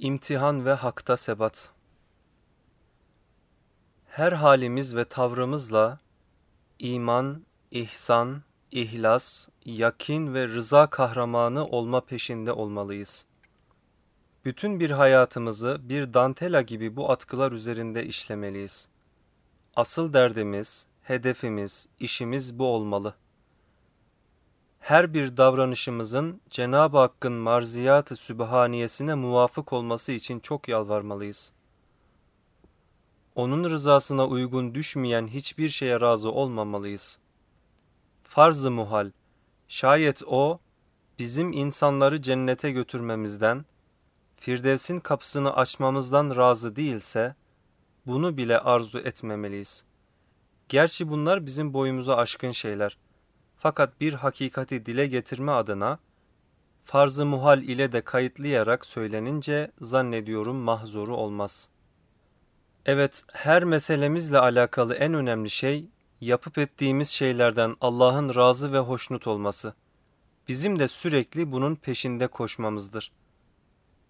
İmtihan ve hakta sebat. Her halimiz ve tavrımızla iman, ihsan, ihlas, yakin ve rıza kahramanı olma peşinde olmalıyız. Bütün bir hayatımızı bir dantela gibi bu atkılar üzerinde işlemeliyiz. Asıl derdimiz, hedefimiz, işimiz bu olmalı. Her bir davranışımızın Cenab-ı Hakk'ın marziyat-ı sübhaniyesine muvafık olması için çok yalvarmalıyız. Onun rızasına uygun düşmeyen hiçbir şeye razı olmamalıyız. Farz-ı muhal, şayet o, bizim insanları cennete götürmemizden, Firdevs'in kapısını açmamızdan razı değilse, bunu bile arzu etmemeliyiz. Gerçi bunlar bizim boyumuza aşkın şeyler. Fakat bir hakikati dile getirme adına, farz-ı muhal ile de kayıtlayarak söylenince zannediyorum mahzuru olmaz. Evet, her meselemizle alakalı en önemli şey, yapıp ettiğimiz şeylerden Allah'ın razı ve hoşnut olması. Bizim de sürekli bunun peşinde koşmamızdır.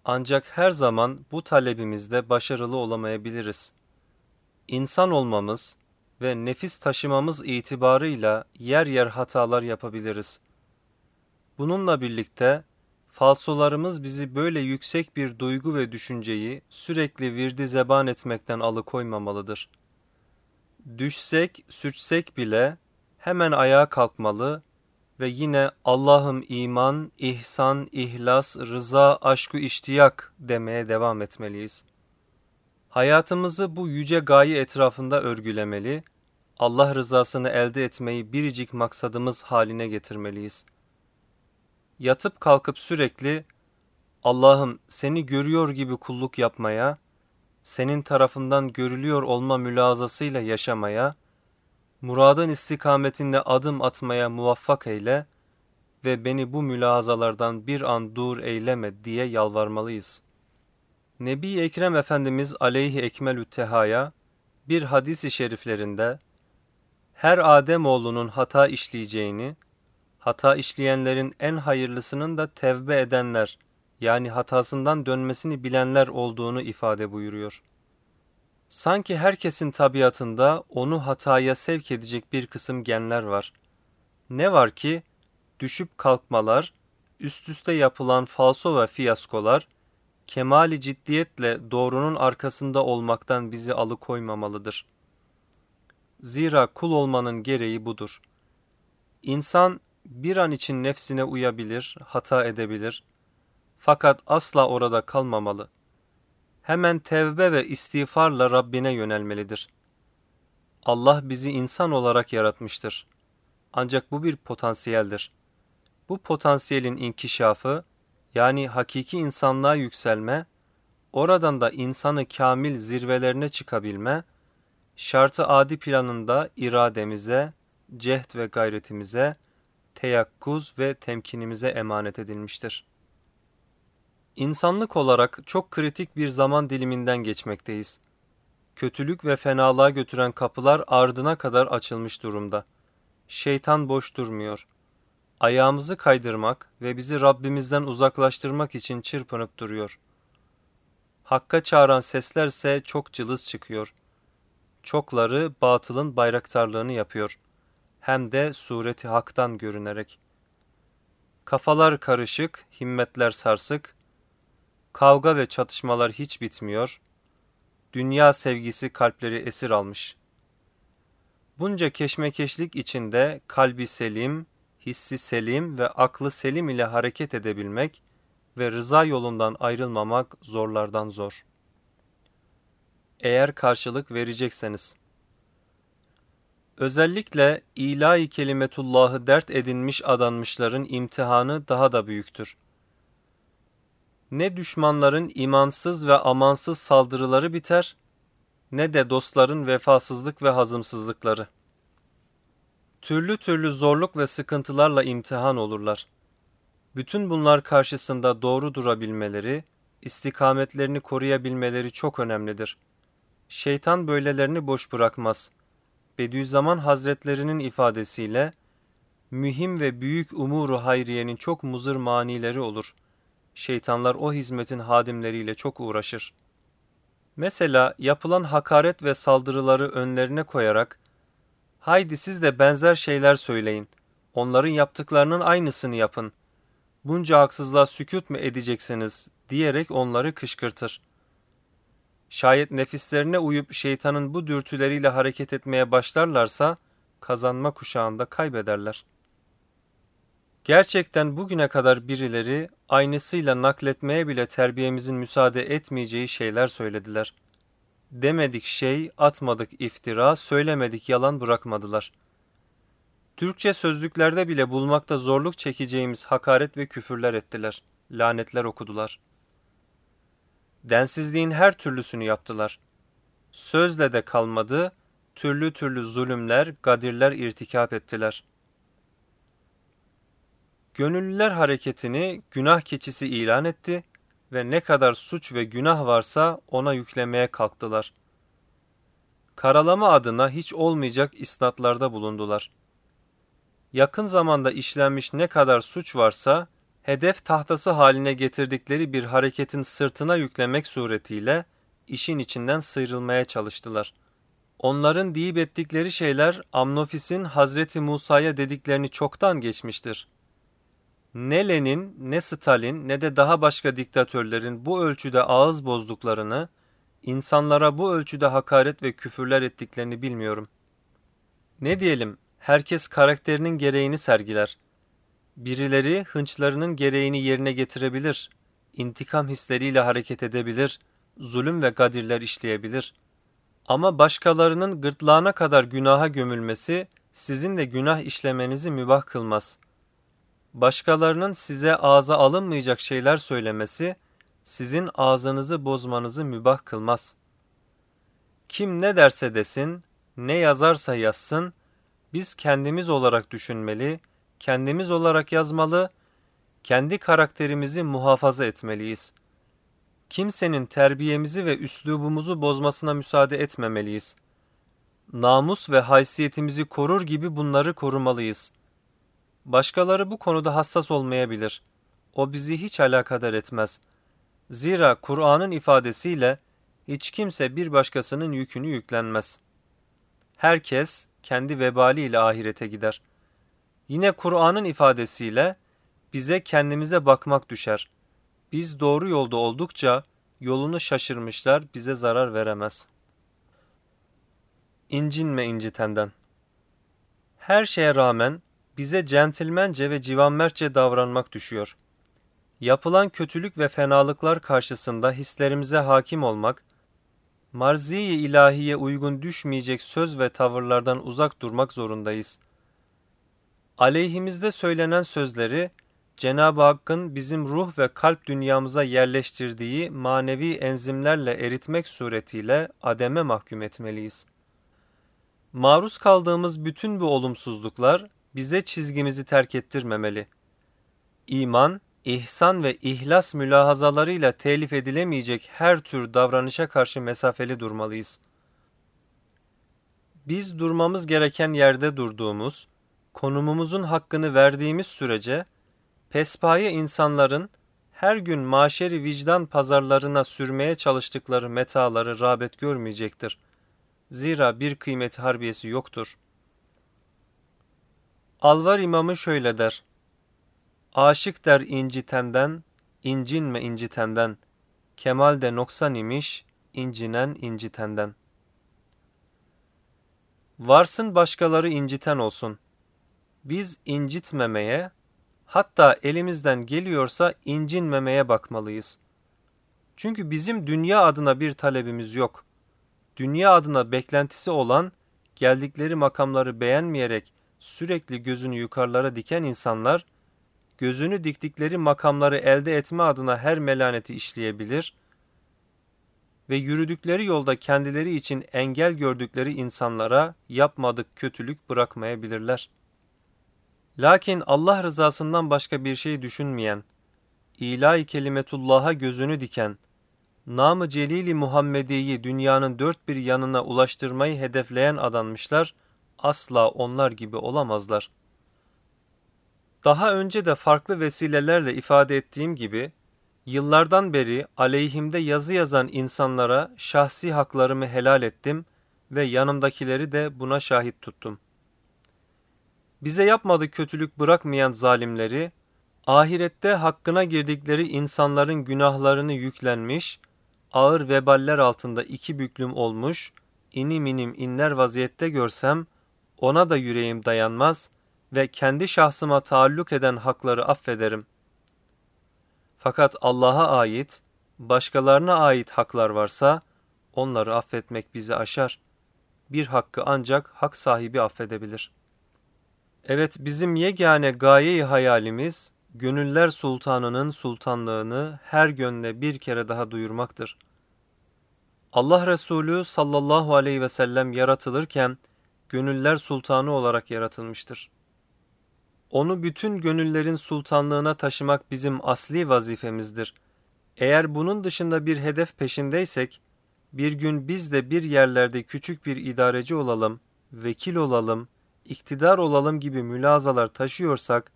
Ancak her zaman bu talebimizde başarılı olamayabiliriz. İnsan olmamız ve nefis taşımamız itibarıyla yer yer hatalar yapabiliriz. Bununla birlikte falsolarımız bizi böyle yüksek bir duygu ve düşünceyi sürekli virdi zeban etmekten alıkoymamalıdır. Düşsek, sürçsek bile hemen ayağa kalkmalı ve yine Allah'ım iman, ihsan, ihlas, rıza, aşk-ı iştiyak demeye devam etmeliyiz. Hayatımızı bu yüce gaye etrafında örgülemeli, Allah rızasını elde etmeyi biricik maksadımız haline getirmeliyiz. Yatıp kalkıp sürekli Allah'ım seni görüyor gibi kulluk yapmaya, senin tarafından görülüyor olma mülazasıyla yaşamaya, muradın istikametinde adım atmaya muvaffak eyle ve beni bu mülahazalardan bir an dur eyleme diye yalvarmalıyız. Nebi Ekrem Efendimiz aleyhi ekmelü tehaya bir hadis-i şeriflerinde her Ademoğlunun hata işleyeceğini, hata işleyenlerin en hayırlısının da tevbe edenler yani hatasından dönmesini bilenler olduğunu ifade buyuruyor. Sanki herkesin tabiatında onu hataya sevk edecek bir kısım genler var. Ne var ki düşüp kalkmalar, üst üste yapılan falso ve fiyaskolar, kemali ciddiyetle doğrunun arkasında olmaktan bizi alıkoymamalıdır. Zira kul olmanın gereği budur. İnsan bir an için nefsine uyabilir, hata edebilir. Fakat asla orada kalmamalı. Hemen tevbe ve istiğfarla Rabbine yönelmelidir. Allah bizi insan olarak yaratmıştır. Ancak bu bir potansiyeldir. Bu potansiyelin inkişafı, yani hakiki insanlığa yükselme, oradan da insanı kamil zirvelerine çıkabilme, şartı adi planında irademize, cehd ve gayretimize, teyakkuz ve temkinimize emanet edilmiştir. İnsanlık olarak çok kritik bir zaman diliminden geçmekteyiz. Kötülük ve fenalığa götüren kapılar ardına kadar açılmış durumda. Şeytan boş durmuyor. Ayağımızı kaydırmak ve bizi Rabbimizden uzaklaştırmak için çırpınıp duruyor. Hakka çağıran seslerse çok cılız çıkıyor. Çokları batılın bayraktarlığını yapıyor. Hem de sureti haktan görünerek. Kafalar karışık, himmetler sarsık. Kavga ve çatışmalar hiç bitmiyor. Dünya sevgisi kalpleri esir almış. Bunca keşmekeşlik içinde kalbi selim, hissi selim ve aklı selim ile hareket edebilmek ve rıza yolundan ayrılmamak zorlardan zor. Eğer karşılık verecekseniz. Özellikle ilahi kelimetullahı dert edinmiş adanmışların imtihanı daha da büyüktür. Ne düşmanların imansız ve amansız saldırıları biter, ne de dostların vefasızlık ve hazımsızlıkları. Türlü türlü zorluk ve sıkıntılarla imtihan olurlar. Bütün bunlar karşısında doğru durabilmeleri, istikametlerini koruyabilmeleri çok önemlidir. Şeytan böylelerini boş bırakmaz. Bediüzzaman Hazretlerinin ifadesiyle, mühim ve büyük umuru hayriyenin çok muzır manileri olur. şeytanlar o hizmetin hadimleriyle çok uğraşır. Mesela yapılan hakaret ve saldırıları önlerine koyarak, "Haydi siz de benzer şeyler söyleyin, onların yaptıklarının aynısını yapın, bunca haksızlığa sükût mü edeceksiniz?" diyerek onları kışkırtır. Şayet nefislerine uyup şeytanın bu dürtüleriyle hareket etmeye başlarlarsa, kazanma kuşağında kaybederler. Gerçekten bugüne kadar birileri aynısıyla nakletmeye bile terbiyemizin müsaade etmeyeceği şeyler söylediler. Demedik şey, atmadık iftira, söylemedik yalan bırakmadılar. Türkçe sözlüklerde bile bulmakta zorluk çekeceğimiz hakaret ve küfürler ettiler, lanetler okudular. Densizliğin her türlüsünü yaptılar. Sözle de kalmadı, türlü türlü zulümler, gadirler irtikap ettiler. Gönüllüler hareketini günah keçisi ilan etti ve ne kadar suç ve günah varsa ona yüklemeye kalktılar. Karalama adına hiç olmayacak isnatlarda bulundular. Yakın zamanda işlenmiş ne kadar suç varsa, hedef tahtası haline getirdikleri bir hareketin sırtına yüklemek suretiyle işin içinden sıyrılmaya çalıştılar. Onların deyip ettikleri şeyler Amnofis'in Hazreti Musa'ya dediklerini çoktan geçmiştir. Ne Lenin, ne Stalin, ne de daha başka diktatörlerin bu ölçüde ağız bozduklarını, insanlara bu ölçüde hakaret ve küfürler ettiklerini bilmiyorum. Ne diyelim, herkes karakterinin gereğini sergiler. Birileri hınçlarının gereğini yerine getirebilir, intikam hisleriyle hareket edebilir, zulüm ve gadirler işleyebilir. Ama başkalarının gırtlağına kadar günaha gömülmesi sizin de günah işlemenizi mübah kılmaz. Başkalarının size ağza alınmayacak şeyler söylemesi sizin ağzınızı bozmanızı mübah kılmaz. Kim ne derse desin, ne yazarsa yazsın, biz kendimiz olarak düşünmeli, kendimiz olarak yazmalı, kendi karakterimizi muhafaza etmeliyiz. Kimsenin terbiyemizi ve üslubumuzu bozmasına müsaade etmemeliyiz. Namus ve haysiyetimizi korur gibi bunları korumalıyız. Başkaları bu konuda hassas olmayabilir. O bizi hiç alakadar etmez. Zira Kur'an'ın ifadesiyle hiç kimse bir başkasının yükünü yüklenmez. Herkes kendi vebaliyle ahirete gider. Yine Kur'an'ın ifadesiyle bize kendimize bakmak düşer. Biz doğru yolda oldukça yolunu şaşırmışlar bize zarar veremez. İncinme incitenden. Her şeye rağmen bize centilmence ve civanmertçe davranmak düşüyor. Yapılan kötülük ve fenalıklar karşısında hislerimize hakim olmak, marziye ilahiye uygun düşmeyecek söz ve tavırlardan uzak durmak zorundayız. Aleyhimizde söylenen sözleri, Cenab-ı Hakk'ın bizim ruh ve kalp dünyamıza yerleştirdiği manevi enzimlerle eritmek suretiyle ademe mahkum etmeliyiz. Maruz kaldığımız bütün bu olumsuzluklar, bize çizgimizi terk ettirmemeli. İman, ihsan ve ihlas mülahazalarıyla telif edilemeyecek her tür davranışa karşı mesafeli durmalıyız. Biz durmamız gereken yerde durduğumuz, konumumuzun hakkını verdiğimiz sürece, pespaye insanların her gün maşeri vicdan pazarlarına sürmeye çalıştıkları metaları rağbet görmeyecektir. Zira bir kıymeti harbiyesi yoktur. Alvar İmamı şöyle der: "Aşık der incitenden, incinme incitenden. Kemalde noksan imiş, incinen incitenden." Varsın başkaları inciten olsun. Biz incitmemeye, hatta elimizden geliyorsa incinmemeye bakmalıyız. Çünkü bizim dünya adına bir talebimiz yok. Dünya adına beklentisi olan, geldikleri makamları beğenmeyerek sürekli gözünü yukarılara diken insanlar, gözünü diktikleri makamları elde etme adına her melaneti işleyebilir ve yürüdükleri yolda kendileri için engel gördükleri insanlara yapmadık kötülük bırakmayabilirler. Lakin Allah rızasından başka bir şey düşünmeyen, ilahi kelimetullah'a gözünü diken, nam-ı celili Muhammedi'yi dünyanın dört bir yanına ulaştırmayı hedefleyen adanmışlar, asla onlar gibi olamazlar. Daha önce de farklı vesilelerle ifade ettiğim gibi, Yıllardan beri aleyhimde yazı yazan insanlara şahsi haklarımı helal ettim ve yanımdakileri de buna şahit tuttum. Bize yapmadığı kötülük bırakmayan zalimleri, ahirette hakkına girdikleri insanların günahlarını yüklenmiş, ağır veballer altında iki büklüm olmuş, inim inim inler vaziyette görsem, ona da yüreğim dayanmaz ve kendi şahsıma taalluk eden hakları affederim. Fakat Allah'a ait, başkalarına ait haklar varsa, onları affetmek bizi aşar. Bir hakkı ancak hak sahibi affedebilir. Evet, bizim yegane gaye-i hayalimiz, gönüller sultanının sultanlığını her gönle bir kere daha duyurmaktır. Allah Resulü sallallahu aleyhi ve sellem yaratılırken, gönüller sultanı olarak yaratılmıştır. Onu bütün gönüllerin sultanlığına taşımak bizim asli vazifemizdir. Eğer bunun dışında bir hedef peşindeysek, bir gün biz de bir yerlerde küçük bir idareci olalım, vekil olalım, iktidar olalım gibi mülazalar taşıyorsak,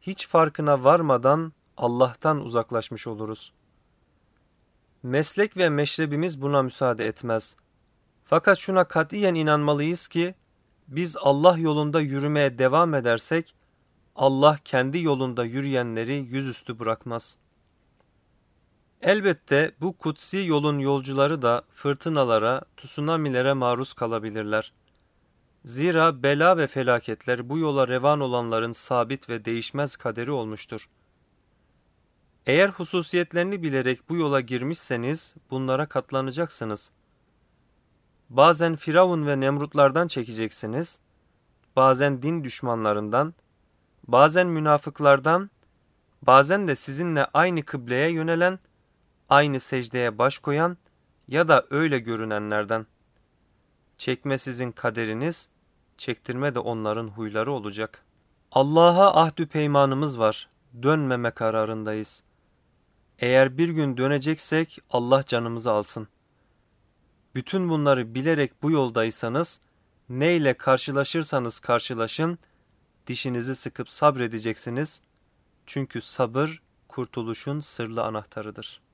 hiç farkına varmadan Allah'tan uzaklaşmış oluruz. Meslek ve meşrebimiz buna müsaade etmez. Fakat şuna katiyen inanmalıyız ki, biz Allah yolunda yürümeye devam edersek, Allah kendi yolunda yürüyenleri yüzüstü bırakmaz. Elbette bu kutsi yolun yolcuları da fırtınalara, tsunamilere maruz kalabilirler. Zira bela ve felaketler bu yola revan olanların sabit ve değişmez kaderi olmuştur. Eğer hususiyetlerini bilerek bu yola girmişseniz bunlara katlanacaksınız. Bazen Firavun ve Nemrutlardan çekeceksiniz, bazen din düşmanlarından, bazen münafıklardan, bazen de sizinle aynı kıbleye yönelen, aynı secdeye baş koyan ya da öyle görünenlerden. Çekme sizin kaderiniz, çektirme de onların huyları olacak. Allah'a ahdü peymanımız var, dönmeme kararındayız. Eğer bir gün döneceksek Allah canımızı alsın. Bütün bunları bilerek bu yoldaysanız, neyle karşılaşırsanız karşılaşın, dişinizi sıkıp sabredeceksiniz. Çünkü sabır, kurtuluşun sırlı anahtarıdır.